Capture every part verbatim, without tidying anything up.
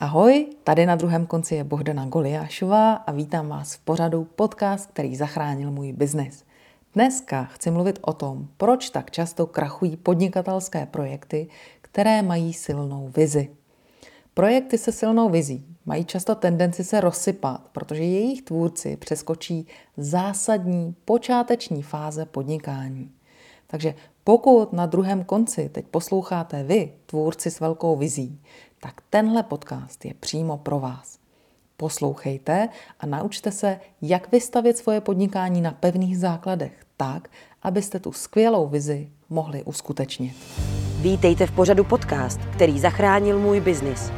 Ahoj, tady na druhém konci je Bohdana Goliášová a vítám vás v pořadu podcast, který zachránil můj biznis. Dneska chci mluvit o tom, proč tak často krachují podnikatelské projekty, které mají silnou vizi. Projekty se silnou vizí mají často tendenci se rozsypat, protože jejich tvůrci přeskočí zásadní počáteční fáze podnikání. Takže pokud na druhém konci teď posloucháte vy, tvůrci s velkou vizí, tak tenhle podcast je přímo pro vás. Poslouchejte a naučte se, jak vystavět svoje podnikání na pevných základech tak, abyste tu skvělou vizi mohli uskutečnit. Vítejte v pořadu podcast, který zachránil můj biznis.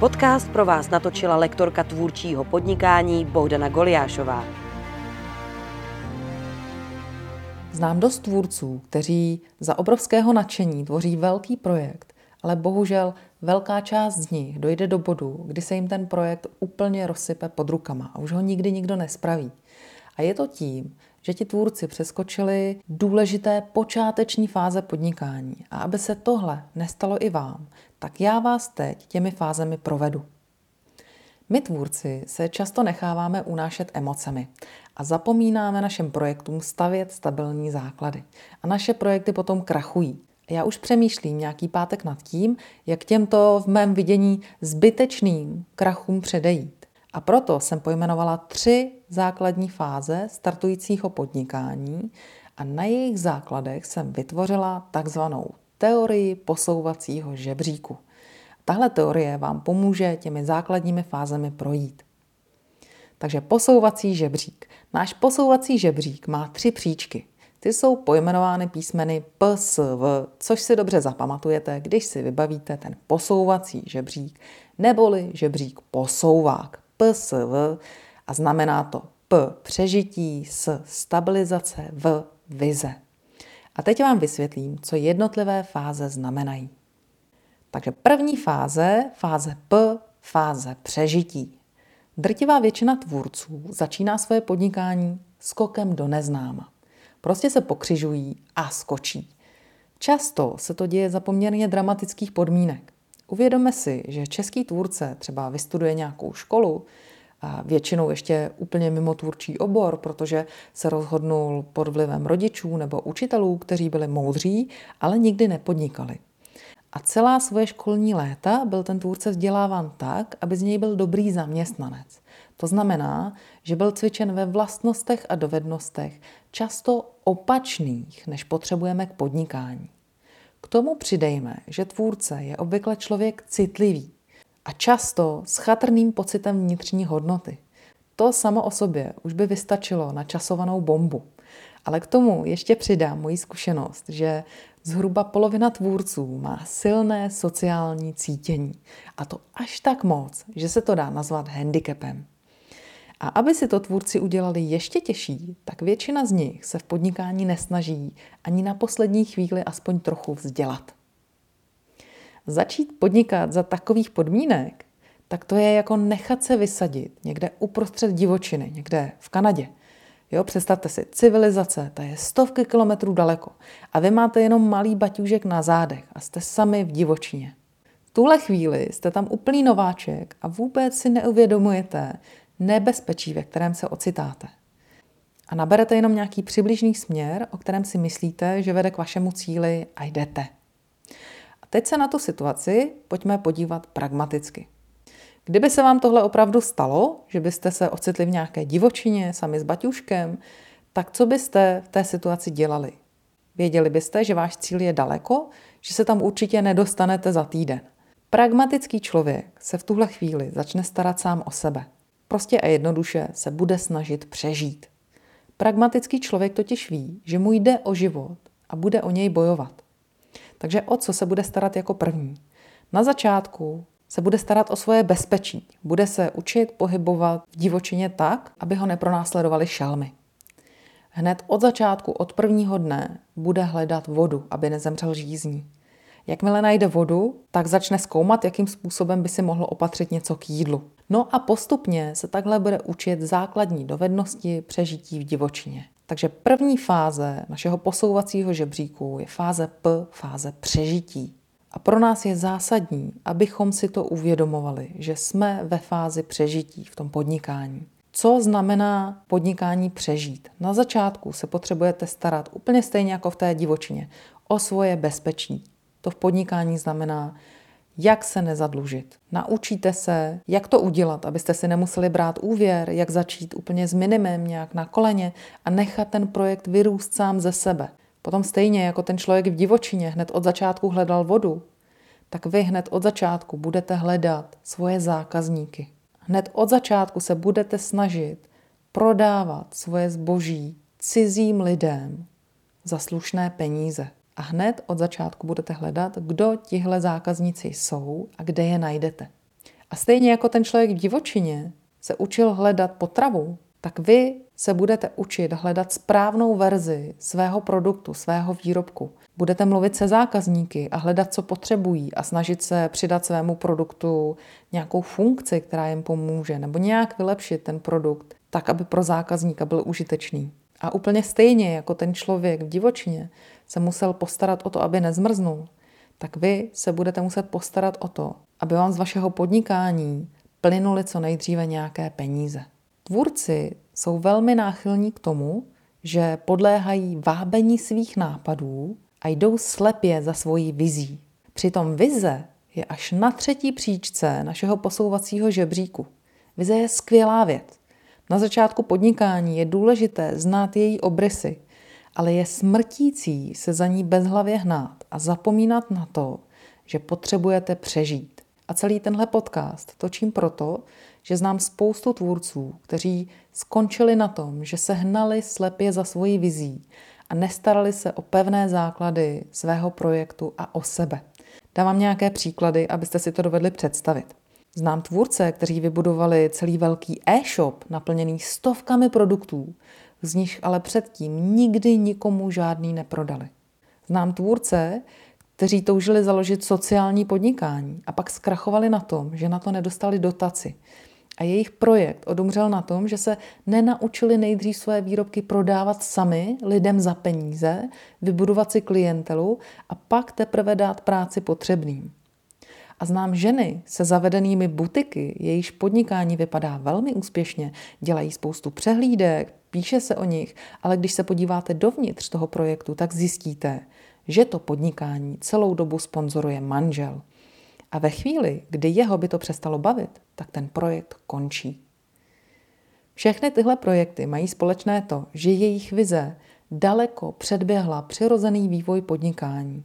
Podcast pro vás natočila lektorka tvůrčího podnikání Bohdana Goliášová. Znám dost tvůrců, kteří za obrovského nadšení tvoří velký projekt, ale bohužel velká část z nich dojde do bodu, kdy se jim ten projekt úplně rozsype pod rukama a už ho nikdy nikdo nespraví. A je to tím, že ti tvůrci přeskočili důležité počáteční fáze podnikání. A aby se tohle nestalo i vám, tak já vás teď těmi fázemi provedu. My tvůrci se často necháváme unášet emocemi a zapomínáme našim projektům stavět stabilní základy. A naše projekty potom krachují. Já už přemýšlím nějaký pátek nad tím, jak těmto v mém vidění zbytečným krachům předejít. A proto jsem pojmenovala tři základní fáze startujícího podnikání a na jejich základech jsem vytvořila takzvanou teorii posouvacího žebříku. Tahle teorie vám pomůže těmi základními fázemi projít. Takže posouvací žebřík. Náš posouvací žebřík má tři příčky. Ty jsou pojmenovány písmeny P, S, V, což si dobře zapamatujete, když si vybavíte ten posouvací žebřík, neboli žebřík posouvák. P, S, V a znamená to P přežití, S stabilizace, V vize. A teď vám vysvětlím, co jednotlivé fáze znamenají. Takže první fáze, fáze P, fáze přežití. Drtivá většina tvůrců začíná svoje podnikání skokem do neznáma. Prostě se pokřižují a skočí. Často se to děje za poměrně dramatických podmínek. Uvědomme si, že český tvůrce třeba vystuduje nějakou školu, a většinou ještě úplně mimo tvůrčí obor, protože se rozhodnul pod vlivem rodičů nebo učitelů, kteří byli moudří, ale nikdy nepodnikali. A celá svoje školní léta byl ten tvůrce vzděláván tak, aby z něj byl dobrý zaměstnanec. To znamená, že byl cvičen ve vlastnostech a dovednostech často opačných, než potřebujeme k podnikání. K tomu přidejme, že tvůrce je obvykle člověk citlivý a často s chatrným pocitem vnitřní hodnoty. To samo o sobě už by vystačilo na časovanou bombu. Ale k tomu ještě přidám moji zkušenost, že zhruba polovina tvůrců má silné sociální cítění. A to až tak moc, že se to dá nazvat handicapem. A aby si to tvůrci udělali ještě těžší, tak většina z nich se v podnikání nesnaží ani na poslední chvíli aspoň trochu vzdělat. Začít podnikat za takových podmínek, tak to je jako nechat se vysadit někde uprostřed divočiny, někde v Kanadě. Jo, představte si, civilizace, ta je stovky kilometrů daleko a vy máte jenom malý baťůžek na zádech a jste sami v divočině. V tuhle chvíli jste tam úplný nováček a vůbec si neuvědomujete nebezpečí, ve kterém se ocitáte. A naberete jenom nějaký přibližný směr, o kterém si myslíte, že vede k vašemu cíli a jdete. A teď se na tu situaci pojďme podívat pragmaticky. Kdyby se vám tohle opravdu stalo, že byste se ocitli v nějaké divočině sami s baťuškem, tak co byste v té situaci dělali? Věděli byste, že váš cíl je daleko, že se tam určitě nedostanete za týden. Pragmatický člověk se v tuhle chvíli začne starat sám o sebe. Prostě a jednoduše se bude snažit přežít. Pragmatický člověk totiž ví, že mu jde o život a bude o něj bojovat. Takže o co se bude starat jako první? Na začátku se bude starat o svoje bezpečí. Bude se učit pohybovat v divočině tak, aby ho nepronásledovaly šelmy. Hned od začátku, od prvního dne, bude hledat vodu, aby nezemřel žízní. Jakmile najde vodu, tak začne zkoumat, jakým způsobem by si mohl opatřit něco k jídlu. No a postupně se takhle bude učit základní dovednosti přežití v divočině. Takže první fáze našeho posouvacího žebříku je fáze P, fáze přežití. A pro nás je zásadní, abychom si to uvědomovali, že jsme ve fázi přežití v tom podnikání. Co znamená podnikání přežít? Na začátku se potřebujete starat úplně stejně jako v té divočině o svoje bezpečí. To v podnikání znamená, jak se nezadlužit. Naučíte se, jak to udělat, abyste si nemuseli brát úvěr, jak začít úplně s minimem nějak na koleně a nechat ten projekt vyrůst sám ze sebe. Potom stejně jako ten člověk v divočině hned od začátku hledal vodu, tak vy hned od začátku budete hledat svoje zákazníky. Hned od začátku se budete snažit prodávat svoje zboží cizím lidem za slušné peníze. A hned od začátku budete hledat, kdo tihle zákazníci jsou a kde je najdete. A stejně jako ten člověk v divočině se učil hledat potravu, tak vy se budete učit hledat správnou verzi svého produktu, svého výrobku. Budete mluvit se zákazníky a hledat, co potřebují a snažit se přidat svému produktu nějakou funkci, která jim pomůže, nebo nějak vylepšit ten produkt tak, aby pro zákazníka byl užitečný. A úplně stejně jako ten člověk v divočině se musel postarat o to, aby nezmrznul, tak vy se budete muset postarat o to, aby vám z vašeho podnikání plynuly co nejdříve nějaké peníze. Tvůrci jsou velmi náchylní k tomu, že podléhají vábení svých nápadů a jdou slepě za svojí vizí. Přitom vize je až na třetí příčce našeho posouvacího žebříku. Vize je skvělá věc. Na začátku podnikání je důležité znát její obrysy, ale je smrtící se za ní bezhlavě hnát a zapomínat na to, že potřebujete přežít. A celý tenhle podcast točím proto, že znám spoustu tvůrců, kteří skončili na tom, že se hnali slepě za svojí vizí a nestarali se o pevné základy svého projektu a o sebe. Dávám nějaké příklady, abyste si to dovedli představit. Znám tvůrce, kteří vybudovali celý velký e-shop naplněný stovkami produktů, z nich ale předtím nikdy nikomu žádný neprodali. Znám tvůrce, kteří toužili založit sociální podnikání a pak zkrachovali na tom, že na to nedostali dotaci. A jejich projekt odumřel na tom, že se nenaučili nejdřív své výrobky prodávat sami lidem za peníze, vybudovat si klientelu a pak teprve dát práci potřebným. A znám ženy se zavedenými butiky, jejichž podnikání vypadá velmi úspěšně, dělají spoustu přehlídek, píše se o nich, ale když se podíváte dovnitř toho projektu, tak zjistíte, že to podnikání celou dobu sponzoruje manžel. A ve chvíli, kdy jeho by to přestalo bavit, tak ten projekt končí. Všechny tyhle projekty mají společné to, že jejich vize daleko předběhla přirozený vývoj podnikání.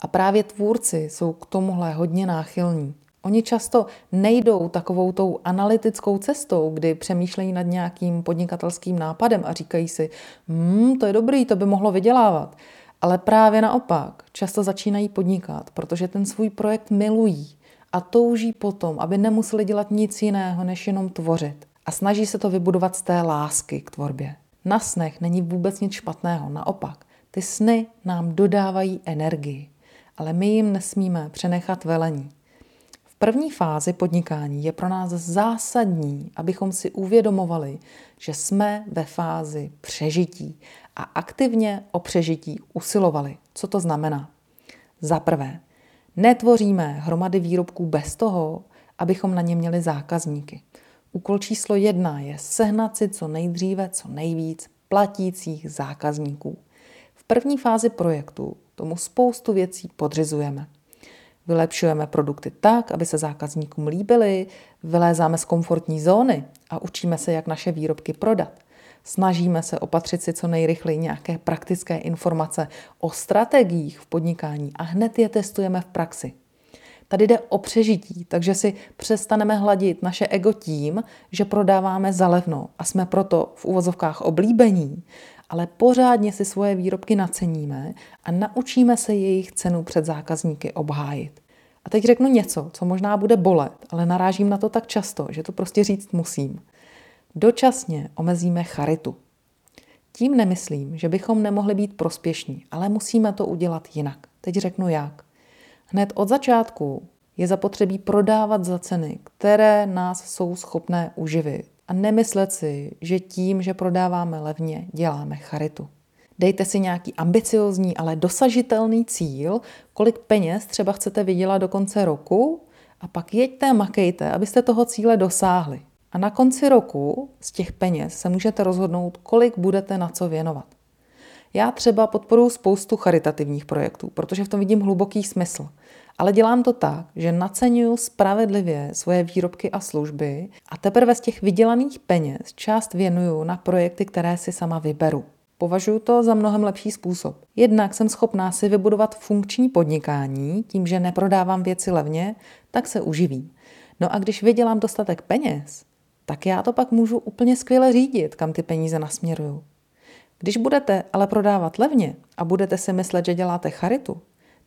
A právě tvůrci jsou k tomuhle hodně náchylní. Oni často nejdou takovou tou analytickou cestou, kdy přemýšlejí nad nějakým podnikatelským nápadem a říkají si, hmm, to je dobrý, to by mohlo vydělávat. Ale právě naopak, často začínají podnikat, protože ten svůj projekt milují a touží potom, aby nemuseli dělat nic jiného, než jenom tvořit. A snaží se to vybudovat z té lásky k tvorbě. Na snech není vůbec nic špatného, naopak. Ty sny nám dodávají energii, ale my jim nesmíme přenechat velení. V první fázi podnikání je pro nás zásadní, abychom si uvědomovali, že jsme ve fázi přežití a aktivně o přežití usilovali. Co to znamená? Za prvé, netvoříme hromady výrobků bez toho, abychom na ně měli zákazníky. Úkol číslo jedna je sehnat si co nejdříve, co nejvíc platících zákazníků. V první fázi projektu tomu spoustu věcí podřizujeme. Vylepšujeme produkty tak, aby se zákazníkům líbily, vylézáme z komfortní zóny a učíme se, jak naše výrobky prodat. Snažíme se opatřit si co nejrychleji nějaké praktické informace o strategiích v podnikání a hned je testujeme v praxi. Tady jde o přežití, takže si přestaneme hladit naše ego tím, že prodáváme zalevno a jsme proto v uvozovkách oblíbení, ale pořádně si svoje výrobky naceníme a naučíme se jejich cenu před zákazníky obhájit. A teď řeknu něco, co možná bude bolet, ale narážím na to tak často, že to prostě říct musím. Dočasně omezíme charitu. Tím nemyslím, že bychom nemohli být prospěšní, ale musíme to udělat jinak. Teď řeknu jak. Hned od začátku je zapotřebí prodávat za ceny, které nás jsou schopné uživit. A nemyslet si, že tím, že prodáváme levně, děláme charitu. Dejte si nějaký ambiciozní, ale dosažitelný cíl, kolik peněz třeba chcete vydělat do konce roku a pak jeďte a makejte, abyste toho cíle dosáhli. A na konci roku z těch peněz se můžete rozhodnout, kolik budete na co věnovat. Já třeba podporuji spoustu charitativních projektů, protože v tom vidím hluboký smysl. Ale dělám to tak, že naceňuju spravedlivě svoje výrobky a služby a teprve z těch vydělaných peněz část věnuju na projekty, které si sama vyberu. Považuji to za mnohem lepší způsob. Jednak jsem schopná si vybudovat funkční podnikání, tím, že neprodávám věci levně, tak se uživím. No a když vydělám dostatek peněz, tak já to pak můžu úplně skvěle řídit, kam ty peníze nasměruju. Když budete ale prodávat levně a budete si myslet, že děláte charitu,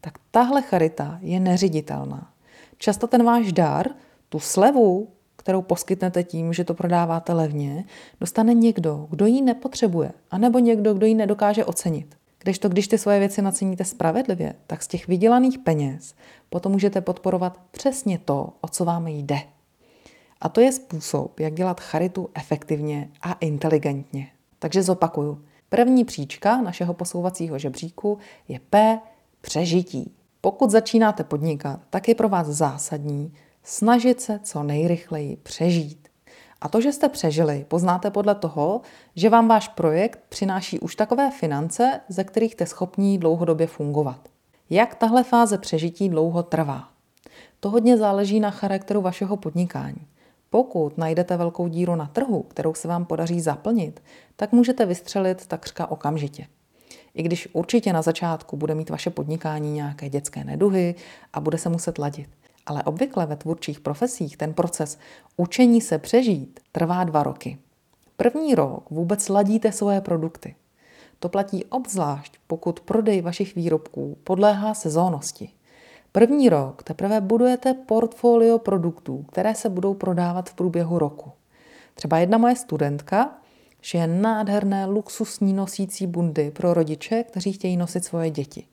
tak tahle charita je neřiditelná. Často ten váš dar, tu slevu, kterou poskytnete tím, že to prodáváte levně, dostane někdo, kdo ji nepotřebuje, anebo někdo, kdo ji nedokáže ocenit. Kdežto, když ty svoje věci naceníte spravedlivě, tak z těch vydělaných peněz potom můžete podporovat přesně to, o co vám jde. A to je způsob, jak dělat charitu efektivně a inteligentně. Takže zopakuju. První příčka našeho posouvacího žebříku je P přežití. Pokud začínáte podnikat, tak je pro vás zásadní snažit se co nejrychleji přežít. A to, že jste přežili, poznáte podle toho, že vám váš projekt přináší už takové finance, ze kterých jste schopní dlouhodobě fungovat. Jak tahle fáze přežití dlouho trvá? To hodně záleží na charakteru vašeho podnikání. Pokud najdete velkou díru na trhu, kterou se vám podaří zaplnit, tak můžete vystřelit takřka okamžitě. I když určitě na začátku bude mít vaše podnikání nějaké dětské neduhy a bude se muset ladit. Ale obvykle ve tvůrčích profesích ten proces učení se přežít trvá dva roky. První rok vůbec ladíte svoje produkty. To platí obzvlášť, pokud prodej vašich výrobků podléhá sezónnosti. První rok teprve budujete portfolio produktů, které se budou prodávat v průběhu roku. Třeba jedna moje studentka šije nádherné luxusní nosící bundy pro rodiče, kteří chtějí nosit svoje děti.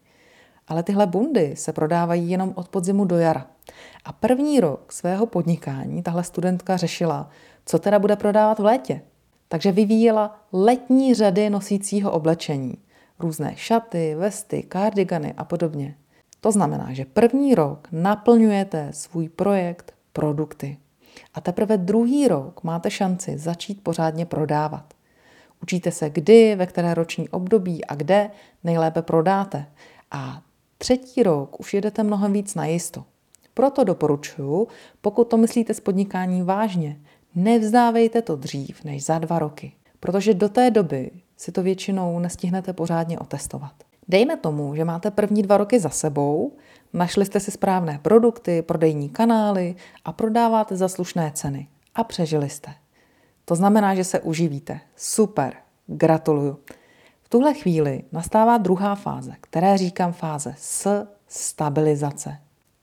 Ale tyhle bundy se prodávají jenom od podzimu do jara. A první rok svého podnikání tahle studentka řešila, co teda bude prodávat v létě. Takže vyvíjela letní řady nosícího oblečení. Různé šaty, vesty, kardigany a podobně. To znamená, že první rok naplňujete svůj projekt produkty. A teprve druhý rok máte šanci začít pořádně prodávat. Učíte se kdy, ve které roční období a kde nejlépe prodáte. A třetí rok už jedete mnohem víc najisto. Proto doporučuji, pokud to myslíte s podnikáním vážně, nevzdávejte to dřív než za dva roky. Protože do té doby si to většinou nestihnete pořádně otestovat. Dejme tomu, že máte první dva roky za sebou, našli jste si správné produkty, prodejní kanály a prodáváte za slušné ceny. A přežili jste. To znamená, že se uživíte. Super, gratuluju. V tuhle chvíli nastává druhá fáze, které říkám fáze s stabilizace.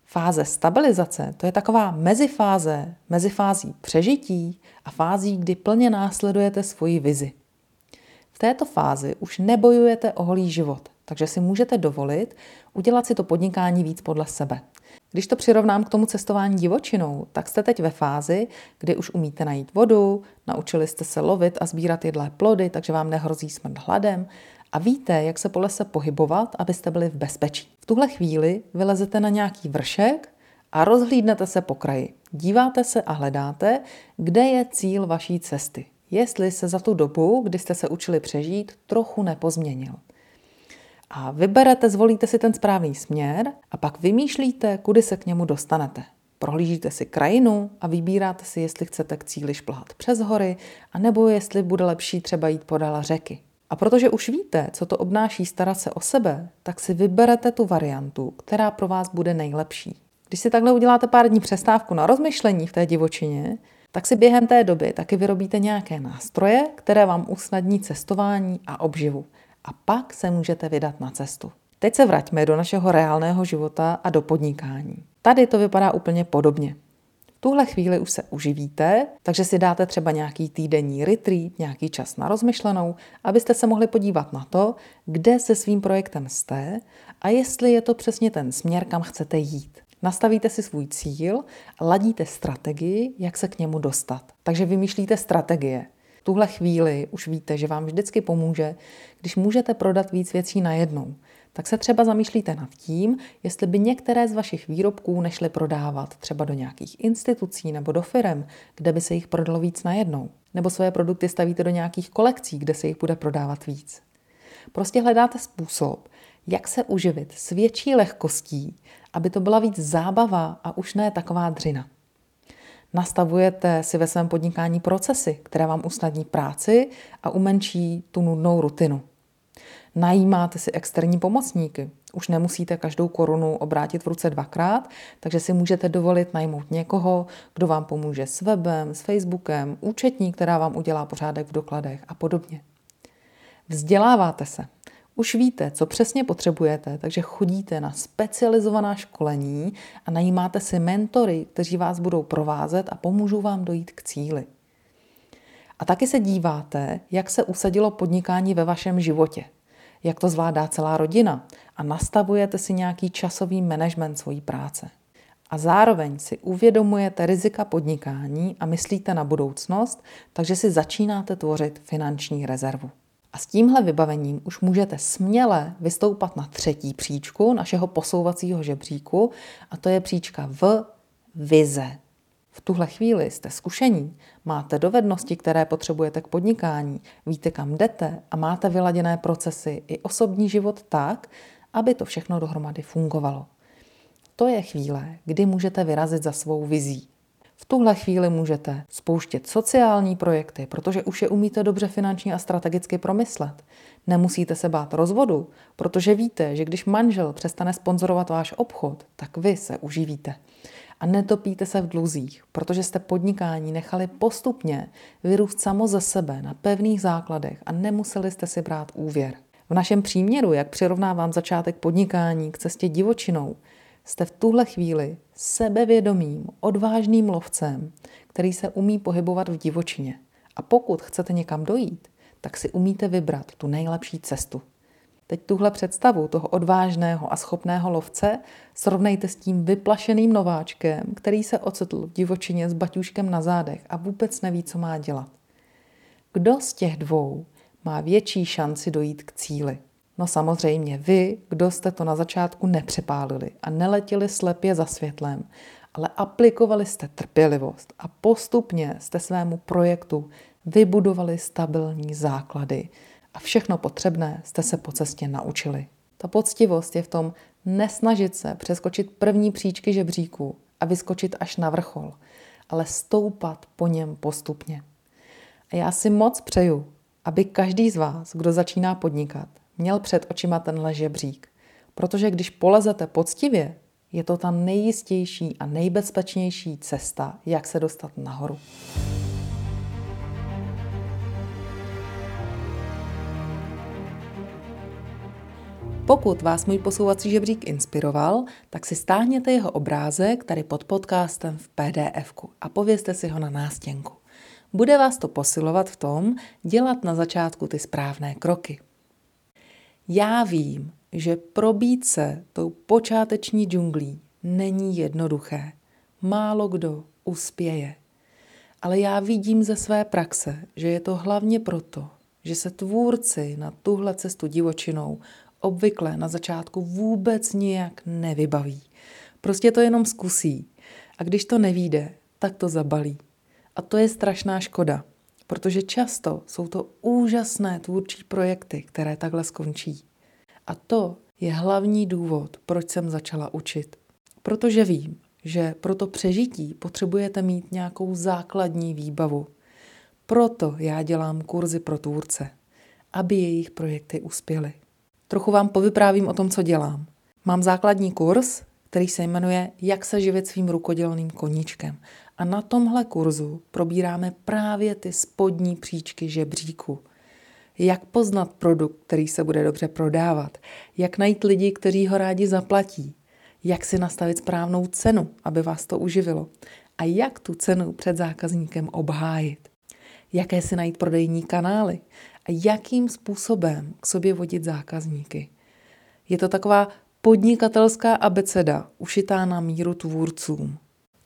Fáze stabilizace to je taková mezifáze, mezi fází přežití a fází, kdy plně následujete svoji vizi. V této fázi už nebojujete o holý život, takže si můžete dovolit udělat si to podnikání víc podle sebe. Když to přirovnám k tomu cestování divočinou, tak jste teď ve fázi, kdy už umíte najít vodu, naučili jste se lovit a sbírat jedlé plody, takže vám nehrozí smrt hladem a víte, jak se po lese pohybovat, abyste byli v bezpečí. V tuhle chvíli vylezete na nějaký vršek a rozhlídnete se po kraji. Díváte se a hledáte, kde je cíl vaší cesty. Jestli se za tu dobu, kdy jste se učili přežít, trochu nepozměnil. A vyberete, zvolíte si ten správný směr a pak vymýšlíte, kudy se k němu dostanete. Prohlížíte si krajinu a vybíráte si, jestli chcete k cíli šplhat přes hory, anebo jestli bude lepší třeba jít podél řeky. A protože už víte, co to obnáší starat se o sebe, tak si vyberete tu variantu, která pro vás bude nejlepší. Když si takhle uděláte pár dní přestávku na rozmyšlení v té divočině, tak si během té doby taky vyrobíte nějaké nástroje, které vám usnadní cestování a obživu. A pak se můžete vydat na cestu. Teď se vraťme do našeho reálného života a do podnikání. Tady to vypadá úplně podobně. V tuhle chvíli už se uživíte, takže si dáte třeba nějaký týdenní retreat, nějaký čas na rozmyšlenou, abyste se mohli podívat na to, kde se svým projektem jste a jestli je to přesně ten směr, kam chcete jít. Nastavíte si svůj cíl a ladíte strategii, jak se k němu dostat. Takže vymýšlíte strategie. V tuhle chvíli už víte, že vám vždycky pomůže, když můžete prodat víc věcí najednou. Tak se třeba zamýšlíte nad tím, jestli by některé z vašich výrobků nešly prodávat třeba do nějakých institucí nebo do firem, kde by se jich prodalo víc najednou. Nebo své produkty stavíte do nějakých kolekcí, kde se jich bude prodávat víc. Prostě hledáte způsob, jak se uživit s větší lehkostí, aby to byla víc zábava a už ne taková dřina. Nastavujete si ve svém podnikání procesy, které vám usnadní práci a umenší tu nudnou rutinu. Najímáte si externí pomocníky. Už nemusíte každou korunu obrátit v ruce dvakrát, takže si můžete dovolit najmout někoho, kdo vám pomůže s webem, s Facebookem, účetní, která vám udělá pořádek v dokladech a podobně. Vzděláváte se. Už víte, co přesně potřebujete, takže chodíte na specializovaná školení a najímáte si mentory, kteří vás budou provázet a pomůžou vám dojít k cíli. A taky se díváte, jak se usadilo podnikání ve vašem životě, jak to zvládá celá rodina a nastavujete si nějaký časový management svojí práce. A zároveň si uvědomujete rizika podnikání a myslíte na budoucnost, takže si začínáte tvořit finanční rezervu. A s tímhle vybavením už můžete směle vystoupat na třetí příčku našeho posouvacího žebříku a to je příčka v vize. V tuhle chvíli jste zkušení, máte dovednosti, které potřebujete k podnikání, víte, kam jdete a máte vyladěné procesy i osobní život tak, aby to všechno dohromady fungovalo. To je chvíle, kdy můžete vyrazit za svou vizí. V tuhle chvíli můžete spouštět sociální projekty, protože už je umíte dobře finančně a strategicky promyslet. Nemusíte se bát rozvodu, protože víte, že když manžel přestane sponzorovat váš obchod, tak vy se uživíte. A netopíte se v dluzích, protože jste podnikání nechali postupně vyrůst samo ze sebe na pevných základech a nemuseli jste si brát úvěr. V našem příměru, jak přirovnávám začátek podnikání k cestě divočinou, jste v tuhle chvíli sebevědomým, odvážným lovcem, který se umí pohybovat v divočině. A pokud chcete někam dojít, tak si umíte vybrat tu nejlepší cestu. Teď tuhle představu toho odvážného a schopného lovce srovnejte s tím vyplašeným nováčkem, který se ocitl v divočině s baťuškem na zádech a vůbec neví, co má dělat. Kdo z těch dvou má větší šanci dojít k cíli? No samozřejmě vy, kdo jste to na začátku nepřepálili a neletěli slepě za světlem, ale aplikovali jste trpělivost a postupně jste svému projektu vybudovali stabilní základy a všechno potřebné jste se po cestě naučili. Ta poctivost je v tom nesnažit se přeskočit první příčky žebříku a vyskočit až na vrchol, ale stoupat po něm postupně. A já si moc přeju, aby každý z vás, kdo začíná podnikat, měl před očima tenhle žebřík. Protože když polezete poctivě, je to ta nejjistější a nejbezpečnější cesta, jak se dostat nahoru. Pokud vás můj posouvací žebřík inspiroval, tak si stáhněte jeho obrázek tady pod podcastem v pé dé efku a povězte si ho na nástěnku. Bude vás to posilovat v tom, dělat na začátku ty správné kroky. Já vím, že probít se tou počáteční džunglí není jednoduché. Málo kdo uspěje. Ale já vidím ze své praxe, že je to hlavně proto, že se tvůrci na tuhle cestu divočinou obvykle na začátku vůbec nijak nevybaví. Prostě to jenom zkusí. A když to nevyjde, tak to zabalí. A to je strašná škoda. Protože často jsou to úžasné tvůrčí projekty, které takhle skončí. A to je hlavní důvod, proč jsem začala učit. Protože vím, že pro to přežití potřebujete mít nějakou základní výbavu. Proto já dělám kurzy pro tvůrce, aby jejich projekty uspěly. Trochu vám povyprávím o tom, co dělám. Mám základní kurz, který se jmenuje Jak se živit svým rukodělným koníčkem. A na tomhle kurzu probíráme právě ty spodní příčky žebříku. Jak poznat produkt, který se bude dobře prodávat, jak najít lidi, kteří ho rádi zaplatí, jak si nastavit správnou cenu, aby vás to uživilo a jak tu cenu před zákazníkem obhájit, jaké si najít prodejní kanály a jakým způsobem k sobě vodit zákazníky. Je to taková podnikatelská abeceda, ušitá na míru tvůrcům.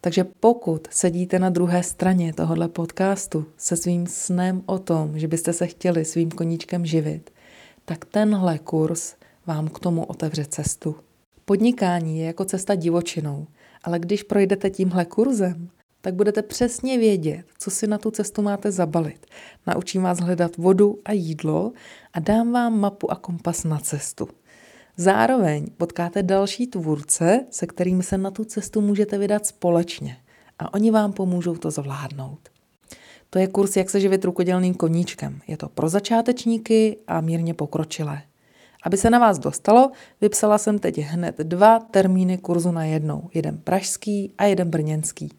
Takže pokud sedíte na druhé straně tohohle podcastu se svým snem o tom, že byste se chtěli svým koníčkem živit, tak tenhle kurz vám k tomu otevře cestu. Podnikání je jako cesta divočinou, ale když projdete tímhle kurzem, tak budete přesně vědět, co si na tu cestu máte zabalit. Naučím vás hledat vodu a jídlo a dám vám mapu a kompas na cestu. Zároveň potkáte další tvůrce, se kterými se na tu cestu můžete vydat společně a oni vám pomůžou to zvládnout. To je kurz, jak se živit rukodělným koníčkem. Je to pro začátečníky a mírně pokročilé. Aby se na vás dostalo, vypsala jsem teď hned dva termíny kurzu najednou. Jeden pražský a jeden brněnský.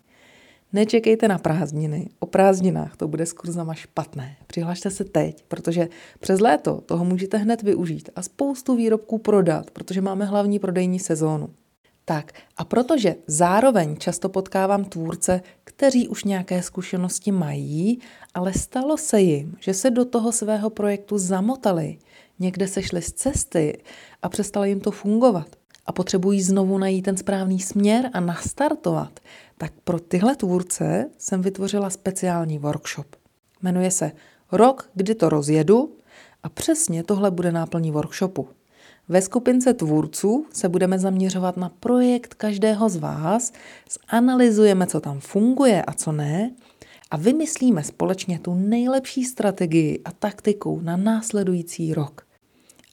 Nečekejte na prázdniny. O prázdninách to bude s kurzama špatné. Přihlašte se teď, protože přes léto toho můžete hned využít a spoustu výrobků prodat, protože máme hlavní prodejní sezónu. Tak a protože zároveň často potkávám tvůrce, kteří už nějaké zkušenosti mají, ale stalo se jim, že se do toho svého projektu zamotali, někde se šli z cesty a přestalo jim to fungovat a potřebují znovu najít ten správný směr a nastartovat, tak pro tyhle tvůrce jsem vytvořila speciální workshop. Jmenuje se Rok, kdy to rozjedu a přesně tohle bude náplní workshopu. Ve skupince tvůrců se budeme zaměřovat na projekt každého z vás, zanalyzujeme, co tam funguje a co ne a vymyslíme společně tu nejlepší strategii a taktiku na následující rok.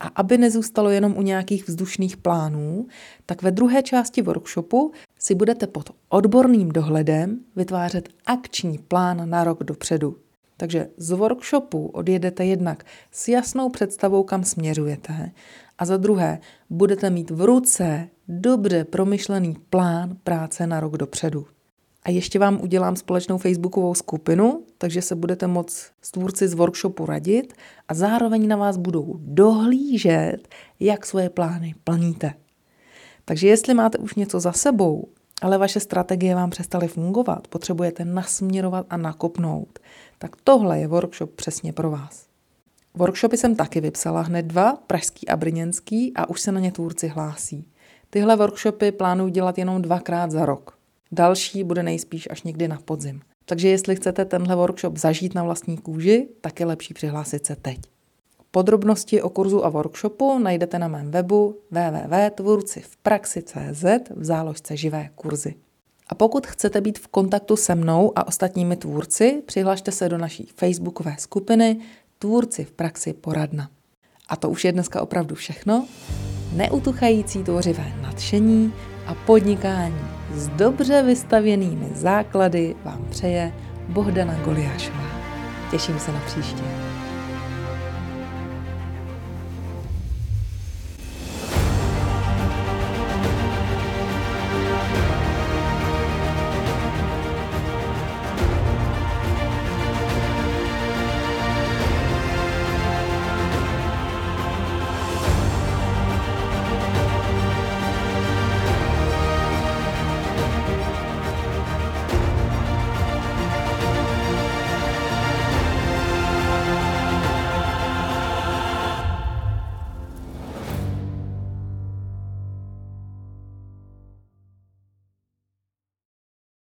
A aby nezůstalo jenom u nějakých vzdušných plánů, tak ve druhé části workshopu si budete pod odborným dohledem vytvářet akční plán na rok dopředu. Takže z workshopu odjedete jednak s jasnou představou, kam směřujete, a za druhé budete mít v ruce dobře promyšlený plán práce na rok dopředu. A ještě vám udělám společnou facebookovou skupinu, takže se budete moct s tvůrci z workshopu radit a zároveň na vás budou dohlížet, jak svoje plány plníte. Takže jestli máte už něco za sebou, ale vaše strategie vám přestaly fungovat, potřebujete nasměrovat a nakopnout, tak tohle je workshop přesně pro vás. Workshopy jsem taky vypsala hned dva, pražský a brněnský, a už se na ně tvůrci hlásí. Tyhle workshopy plánuju dělat jenom dvakrát za rok. Další bude nejspíš až někdy na podzim. Takže jestli chcete tenhle workshop zažít na vlastní kůži, tak je lepší přihlásit se teď. Podrobnosti o kurzu a workshopu najdete na mém webu w w w tečka tvůrci v praxi tečka c z v záložce živé kurzy. A pokud chcete být v kontaktu se mnou a ostatními tvůrci, přihlašte se do naší facebookové skupiny Tvůrci v praxi poradna. A to už je dneska opravdu všechno. Neutuchající tvořivé nadšení a podnikání s dobře vystavěnými základy vám přeje Bohdana Goliášová. Těším se na příště.